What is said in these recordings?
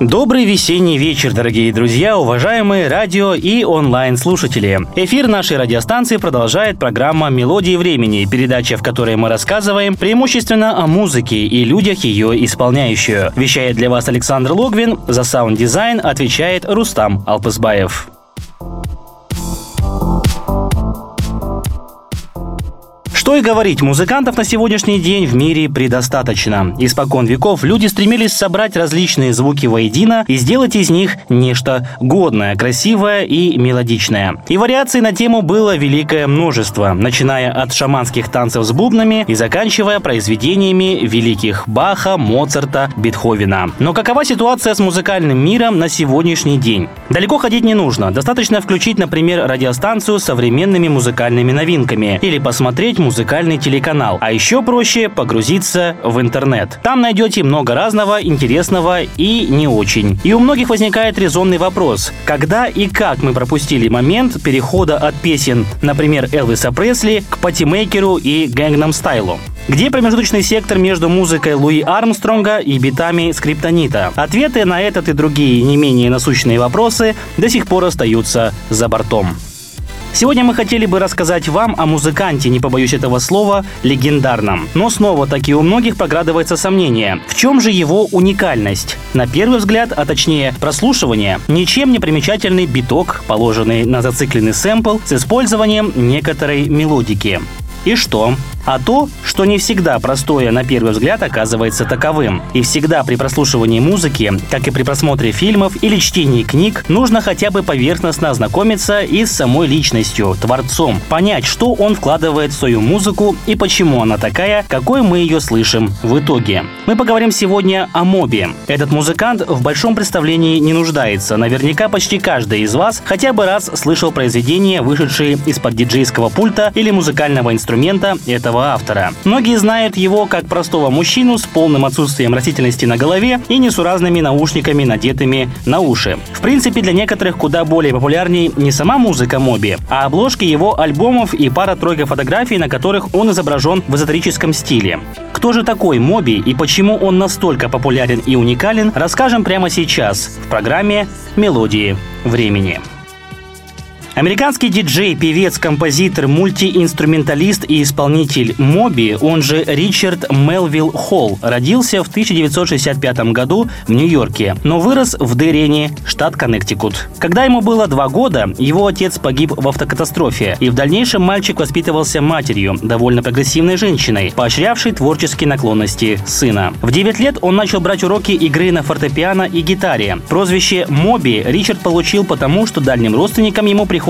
Добрый весенний вечер, дорогие друзья, уважаемые радио и онлайн-слушатели. Эфир нашей радиостанции продолжает программа «Мелодии времени», передача, в которой мы рассказываем преимущественно о музыке и людях, ее исполняющую. Вещает для вас Александр Логвин, за саунд-дизайн отвечает Рустам Алпызбаев. Что и говорить, музыкантов на сегодняшний день в мире предостаточно. Испокон веков люди стремились собрать различные звуки воедино и сделать из них нечто годное, красивое и мелодичное. И вариаций на тему было великое множество, начиная от шаманских танцев с бубнами и заканчивая произведениями великих Баха, Моцарта, Бетховена. Но какова ситуация с музыкальным миром на сегодняшний день? Далеко ходить не нужно, достаточно включить, например, радиостанцию с современными музыкальными новинками или посмотреть музыкальный телеканал, а еще проще погрузиться в интернет. Там найдете много разного, интересного и не очень. И у многих возникает резонный вопрос: когда и как мы пропустили момент перехода от песен, например, Элвиса Пресли, к патимейкеру и Гэнгнам-стайлу? Где промежуточный сектор между музыкой Луи Армстронга и битами Скриптонита? Ответы на этот и другие не менее насущные вопросы до сих пор остаются за бортом. Сегодня мы хотели бы рассказать вам о музыканте, не побоюсь этого слова, легендарном. Но снова-таки у многих проградывается сомнение. В чем же его уникальность? На первый взгляд, а точнее прослушивание, ничем не примечательный биток, положенный на зацикленный сэмпл с использованием некоторой мелодики. И что? А то, что не всегда простое на первый взгляд оказывается таковым. И всегда при прослушивании музыки, как и при просмотре фильмов или чтении книг, нужно хотя бы поверхностно ознакомиться и с самой личностью, творцом, понять, что он вкладывает в свою музыку и почему она такая, какой мы ее слышим в итоге. Мы поговорим сегодня о Моби. Этот музыкант в большом представлении не нуждается. Наверняка почти каждый из вас хотя бы раз слышал произведения, вышедшие из-под диджейского пульта или музыкального инструмента этого автора. Многие знают его как простого мужчину с полным отсутствием растительности на голове и несуразными наушниками, надетыми на уши. В принципе, для некоторых куда более популярней не сама музыка Моби, а обложки его альбомов и пара-тройка фотографий, на которых он изображен в эзотерическом стиле. Кто же такой Моби и почему он настолько популярен и уникален, расскажем прямо сейчас в программе «Мелодии времени». Американский диджей, певец, композитор, мультиинструменталист и исполнитель Моби, он же Ричард Мелвилл Холл, родился в 1965 году в Нью-Йорке, но вырос в Дерене, штат Коннектикут. Когда ему было 2 года, его отец погиб в автокатастрофе, и в дальнейшем мальчик воспитывался матерью, довольно прогрессивной женщиной, поощрявшей творческие наклонности сына. В 9 лет он начал брать уроки игры на фортепиано и гитаре. Прозвище Моби Ричард получил потому, что дальним родственникам ему приходится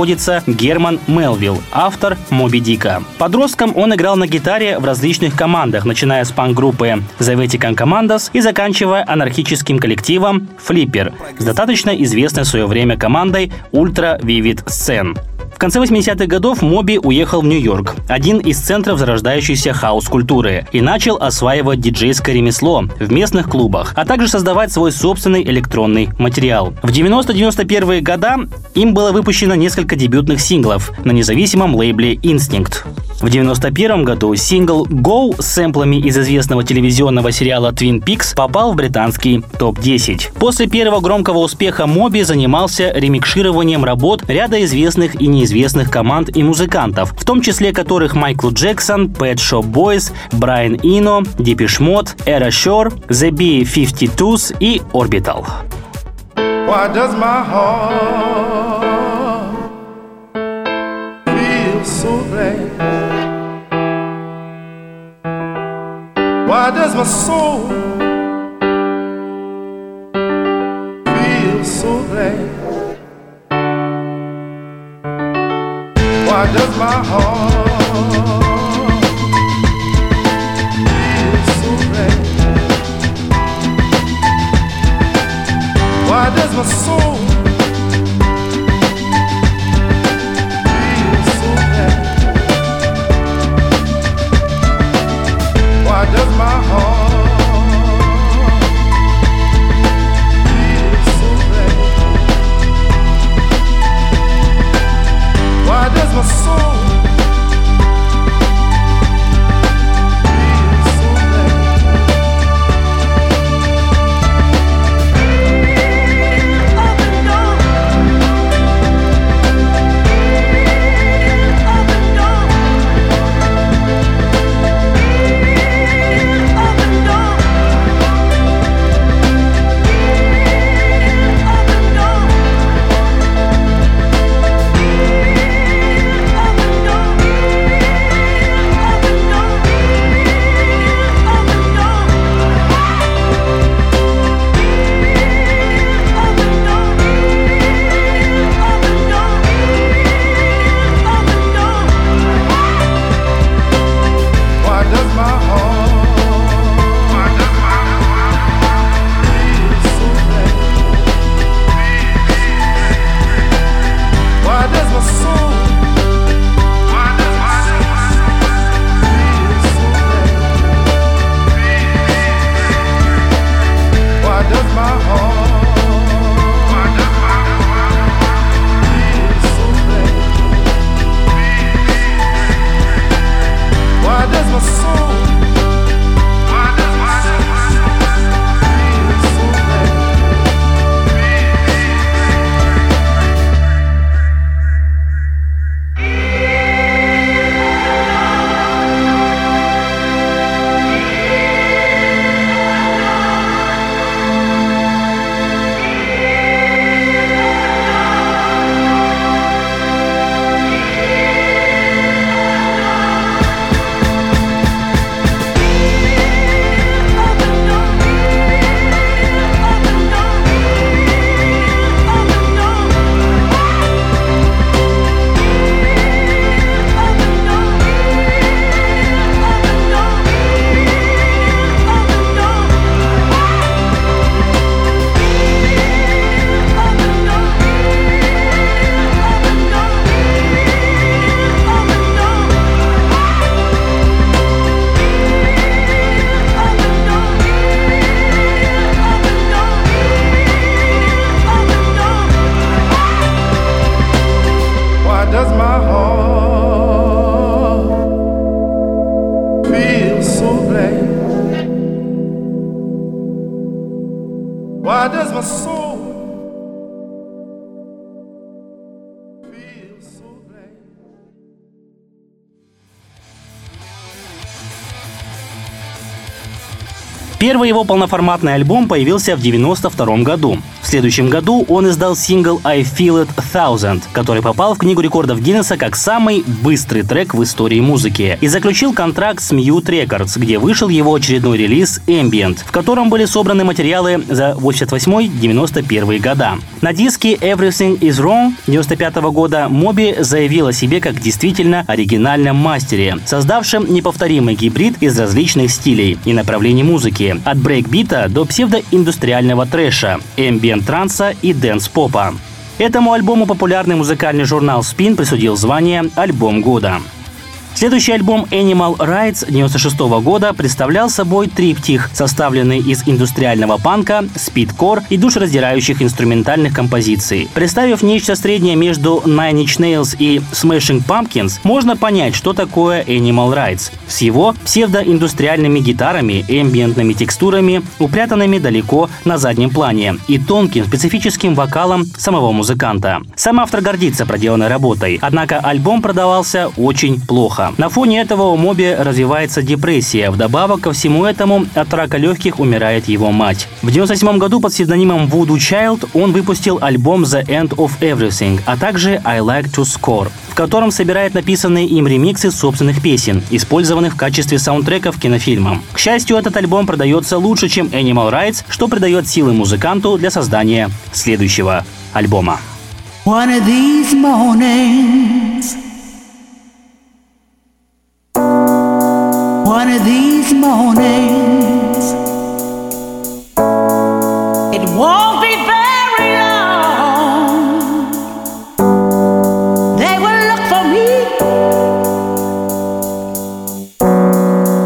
Герман Мелвилл, автор Моби Дика. Подростком он играл на гитаре в различных командах, начиная с панк-группы The Vatican Commandos и заканчивая анархическим коллективом Flipper с достаточно известной в свое время командой Ultra Vivid Scene. В конце 80-х годов Моби уехал в Нью-Йорк, один из центров зарождающейся хаус-культуры, и начал осваивать диджейское ремесло в местных клубах, а также создавать свой собственный электронный материал. В 90-91 года им было выпущено несколько дебютных синглов на независимом лейбле Instinct. В 91 году сингл «Go» с сэмплами из известного телевизионного сериала Twin Peaks попал в британский топ-10. После первого громкого успеха Моби занимался ремикшированием работ ряда известных и неизвестных команд и музыкантов, в том числе которых Майкл Джексон, Pet Shop Boys, Брайан Ино, Depeche Mode, Erasure, The B-52s и Orbital. Why does my heart feel so blank? Why does my soul feel so blank? Why does my heart feel so blank? Why does my soul feel so blank? Why does my heart why does my soul Первый его полноформатный альбом появился в 1992 году. В следующем году он издал сингл «I Feel It 1000», который попал в Книгу рекордов Гиннесса как самый быстрый трек в истории музыки, и заключил контракт с Mute Records, где вышел его очередной релиз «Ambient», в котором были собраны материалы за 88-91 года. На диске «Everything is Wrong» 1995 года Моби заявил о себе как действительно оригинальном мастере, создавшем неповторимый гибрид из различных стилей и направлений музыки. От брейкбита до псевдоиндустриального трэша, эмбиент-транса и дэнс-попа. Этому альбому популярный музыкальный журнал Spin присудил звание «Альбом года». Следующий альбом Animal Rights 1996 года представлял собой триптих, составленный из индустриального панка, спидкор и душераздирающих инструментальных композиций. Представив нечто среднее между Nine Inch Nails и Smashing Pumpkins, можно понять, что такое Animal Rights с его псевдоиндустриальными гитарами, эмбиентными текстурами, упрятанными далеко на заднем плане, и тонким специфическим вокалом самого музыканта. Сам автор гордится проделанной работой, однако альбом продавался очень плохо. На фоне этого у Моби развивается депрессия. Вдобавок ко всему этому от рака легких умирает его мать. В 1997 году под псевдонимом Voodoo Child он выпустил альбом The End of Everything, а также I Like to Score, в котором собирает написанные им ремиксы собственных песен, использованных в качестве саундтреков кинофильмам. К счастью, этот альбом продается лучше, чем Animal Rights, что придает силы музыканту для создания следующего альбома. One of these mornings. One of these mornings, it won't be very long, they will look for me,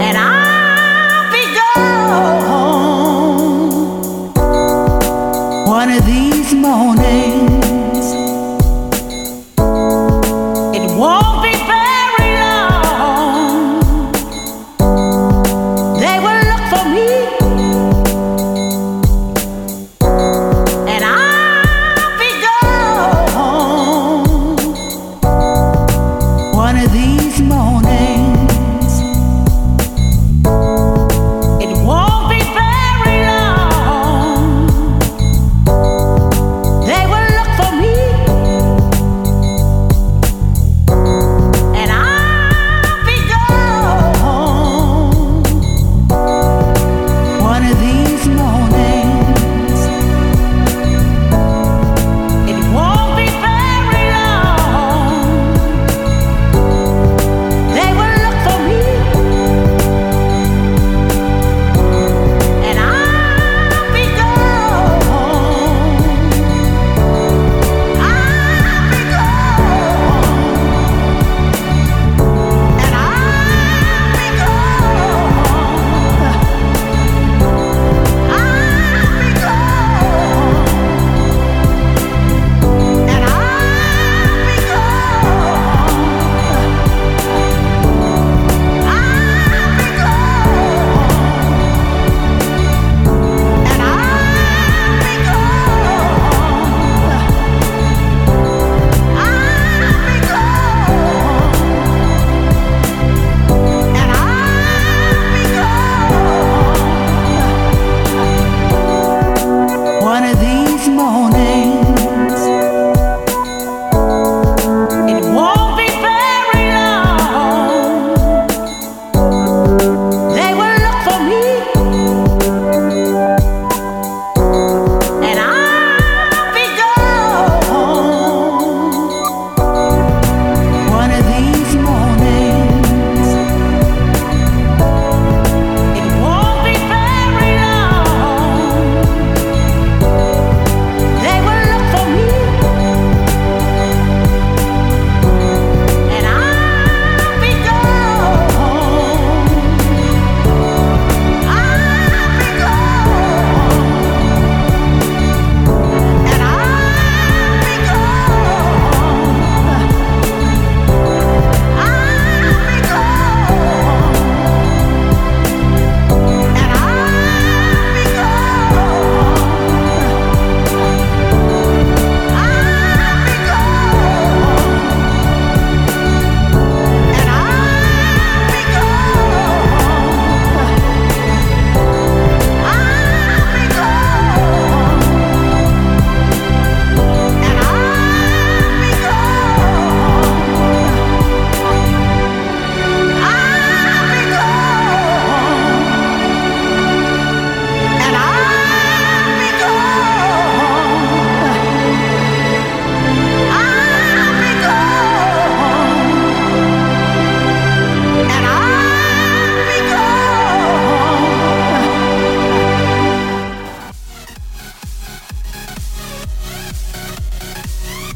and I'll be gone. One of these mornings, it won't be very long. They will look for me.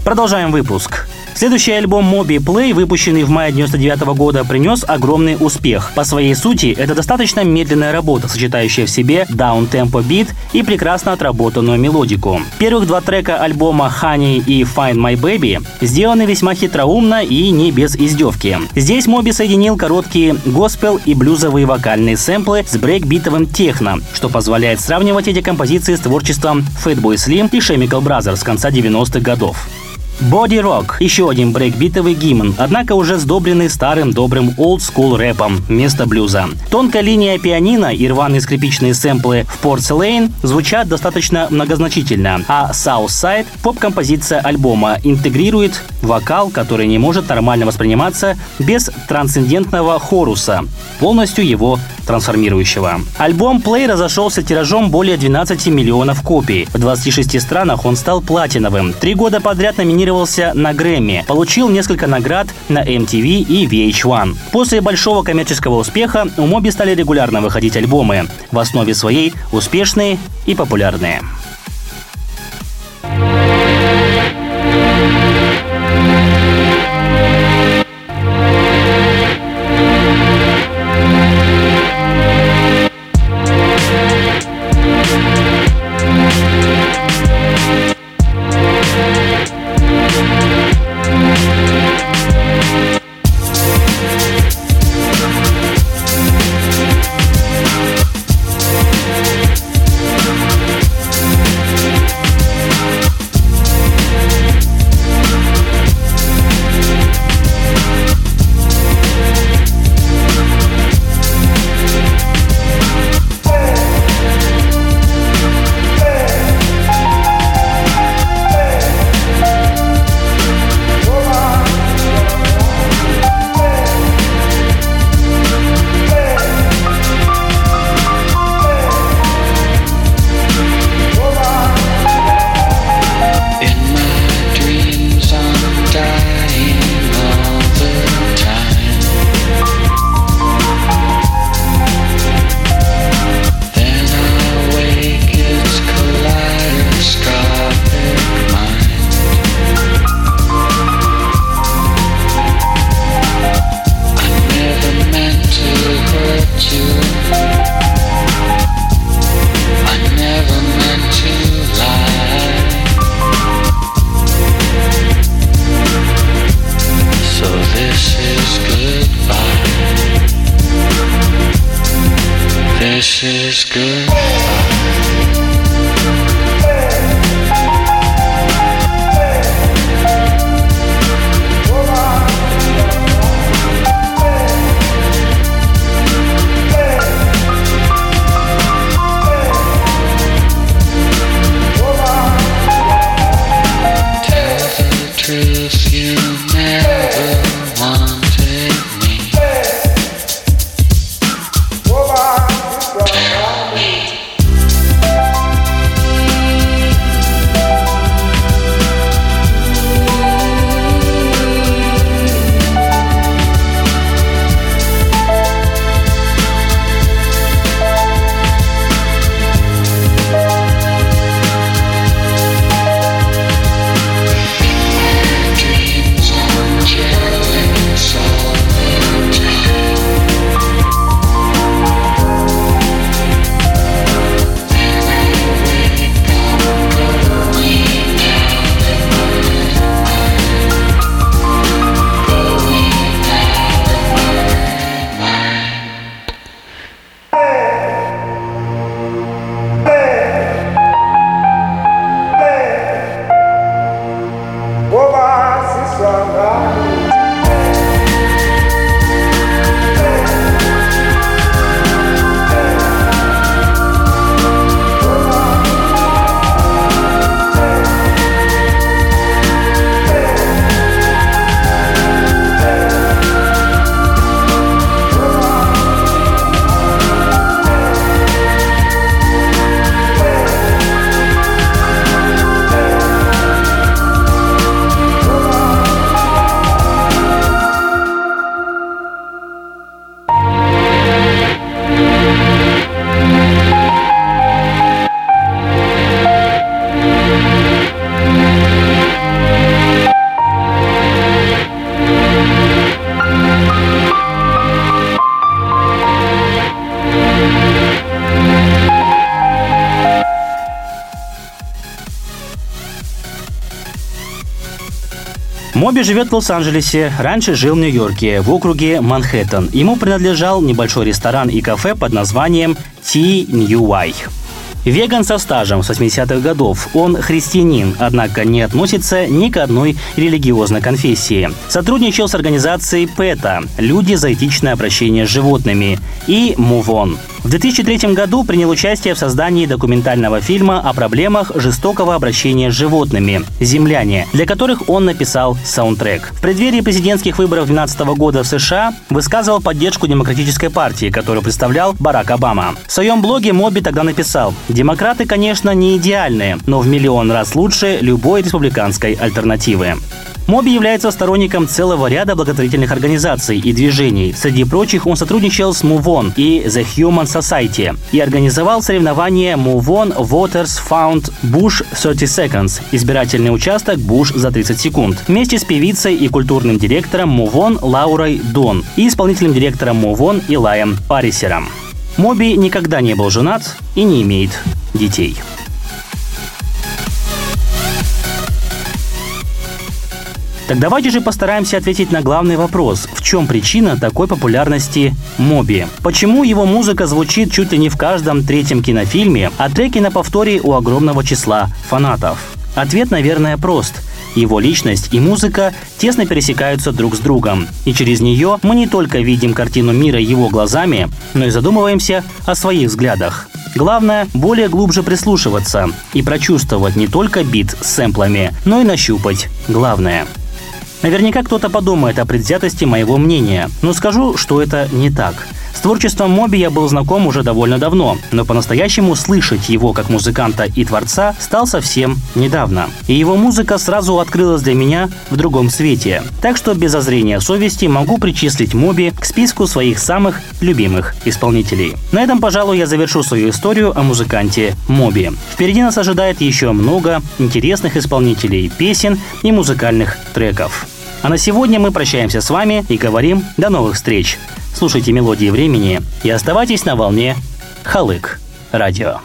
Продолжаем выпуск. Следующий альбом Moby Play, выпущенный в мае 1999 года, принес огромный успех. По своей сути, это достаточно медленная работа, сочетающая в себе даунтемпо бит и прекрасно отработанную мелодику. Первых два трека альбома Honey и Find My Baby сделаны весьма хитроумно и не без издевки. Здесь Моби соединил короткие госпел и блюзовые вокальные сэмплы с брейкбитовым техно, что позволяет сравнивать эти композиции с творчеством Fatboy Slim и Chemical Brothers конца 90-х годов. Body Rock – еще один брейкбитовый гимн, однако уже сдобренный старым добрым олдскул рэпом вместо блюза. Тонкая линия пианино и рваные скрипичные сэмплы в Porcelain звучат достаточно многозначительно, а Southside – поп-композиция альбома, интегрирует вокал, который не может нормально восприниматься без трансцендентного хоруса, полностью его трансформирующего. Альбом Play разошелся тиражом более 12 миллионов копий. В 26 странах он стал платиновым, 3 года подряд номинировался на Грэмми, получил несколько наград на MTV и VH1. После большого коммерческого успеха у Моби стали регулярно выходить альбомы, в основе своей успешные и популярные. Моби живет в Лос-Анджелесе, раньше жил в Нью-Йорке, в округе Манхэттен. Ему принадлежал небольшой ресторан и кафе под названием TNUY. Веган со стажем с 80-х годов. Он христианин, однако не относится ни к одной религиозной конфессии. Сотрудничал с организацией ПЭТА «Люди за этичное обращение с животными» и MoveOn. В 2003 году принял участие в создании документального фильма о проблемах жестокого обращения с животными «Земляне», для которых он написал саундтрек. В преддверии президентских выборов 2012 года в США высказывал поддержку демократической партии, которую представлял Барак Обама. В своем блоге Моби тогда написал: «Демократы, конечно, не идеальные, но в миллион раз лучше любой республиканской альтернативы». Моби является сторонником целого ряда благотворительных организаций и движений. Среди прочих, он сотрудничал с MoveOn и The Human Society и организовал соревнование MoveOn Voters Found Bush 30 Seconds – избирательный участок Буш за 30 секунд, вместе с певицей и культурным директором MoveOn Лаурой Дон и исполнительным директором MoveOn Илаем Парисером. Моби никогда не был женат и не имеет детей. Так давайте же постараемся ответить на главный вопрос: в чем причина такой популярности Моби? Почему его музыка звучит чуть ли не в каждом третьем кинофильме, а треки на повторе у огромного числа фанатов? Ответ, наверное, прост. Его личность и музыка тесно пересекаются друг с другом, и через нее мы не только видим картину мира его глазами, но и задумываемся о своих взглядах. Главное – более глубже прислушиваться и прочувствовать не только бит с сэмплами, но и нащупать главное. Наверняка кто-то подумает о предвзятости моего мнения, но скажу, что это не так. С творчеством Моби я был знаком уже довольно давно, но по-настоящему слышать его как музыканта и творца стал совсем недавно. И его музыка сразу открылась для меня в другом свете. Так что без зазрения совести могу причислить Моби к списку своих самых любимых исполнителей. На этом, пожалуй, я завершу свою историю о музыканте Моби. Впереди нас ожидает еще много интересных исполнителей, песен и музыкальных треков. А на сегодня мы прощаемся с вами и говорим до новых встреч. Слушайте «Мелодии времени» и оставайтесь на волне Халык Радио.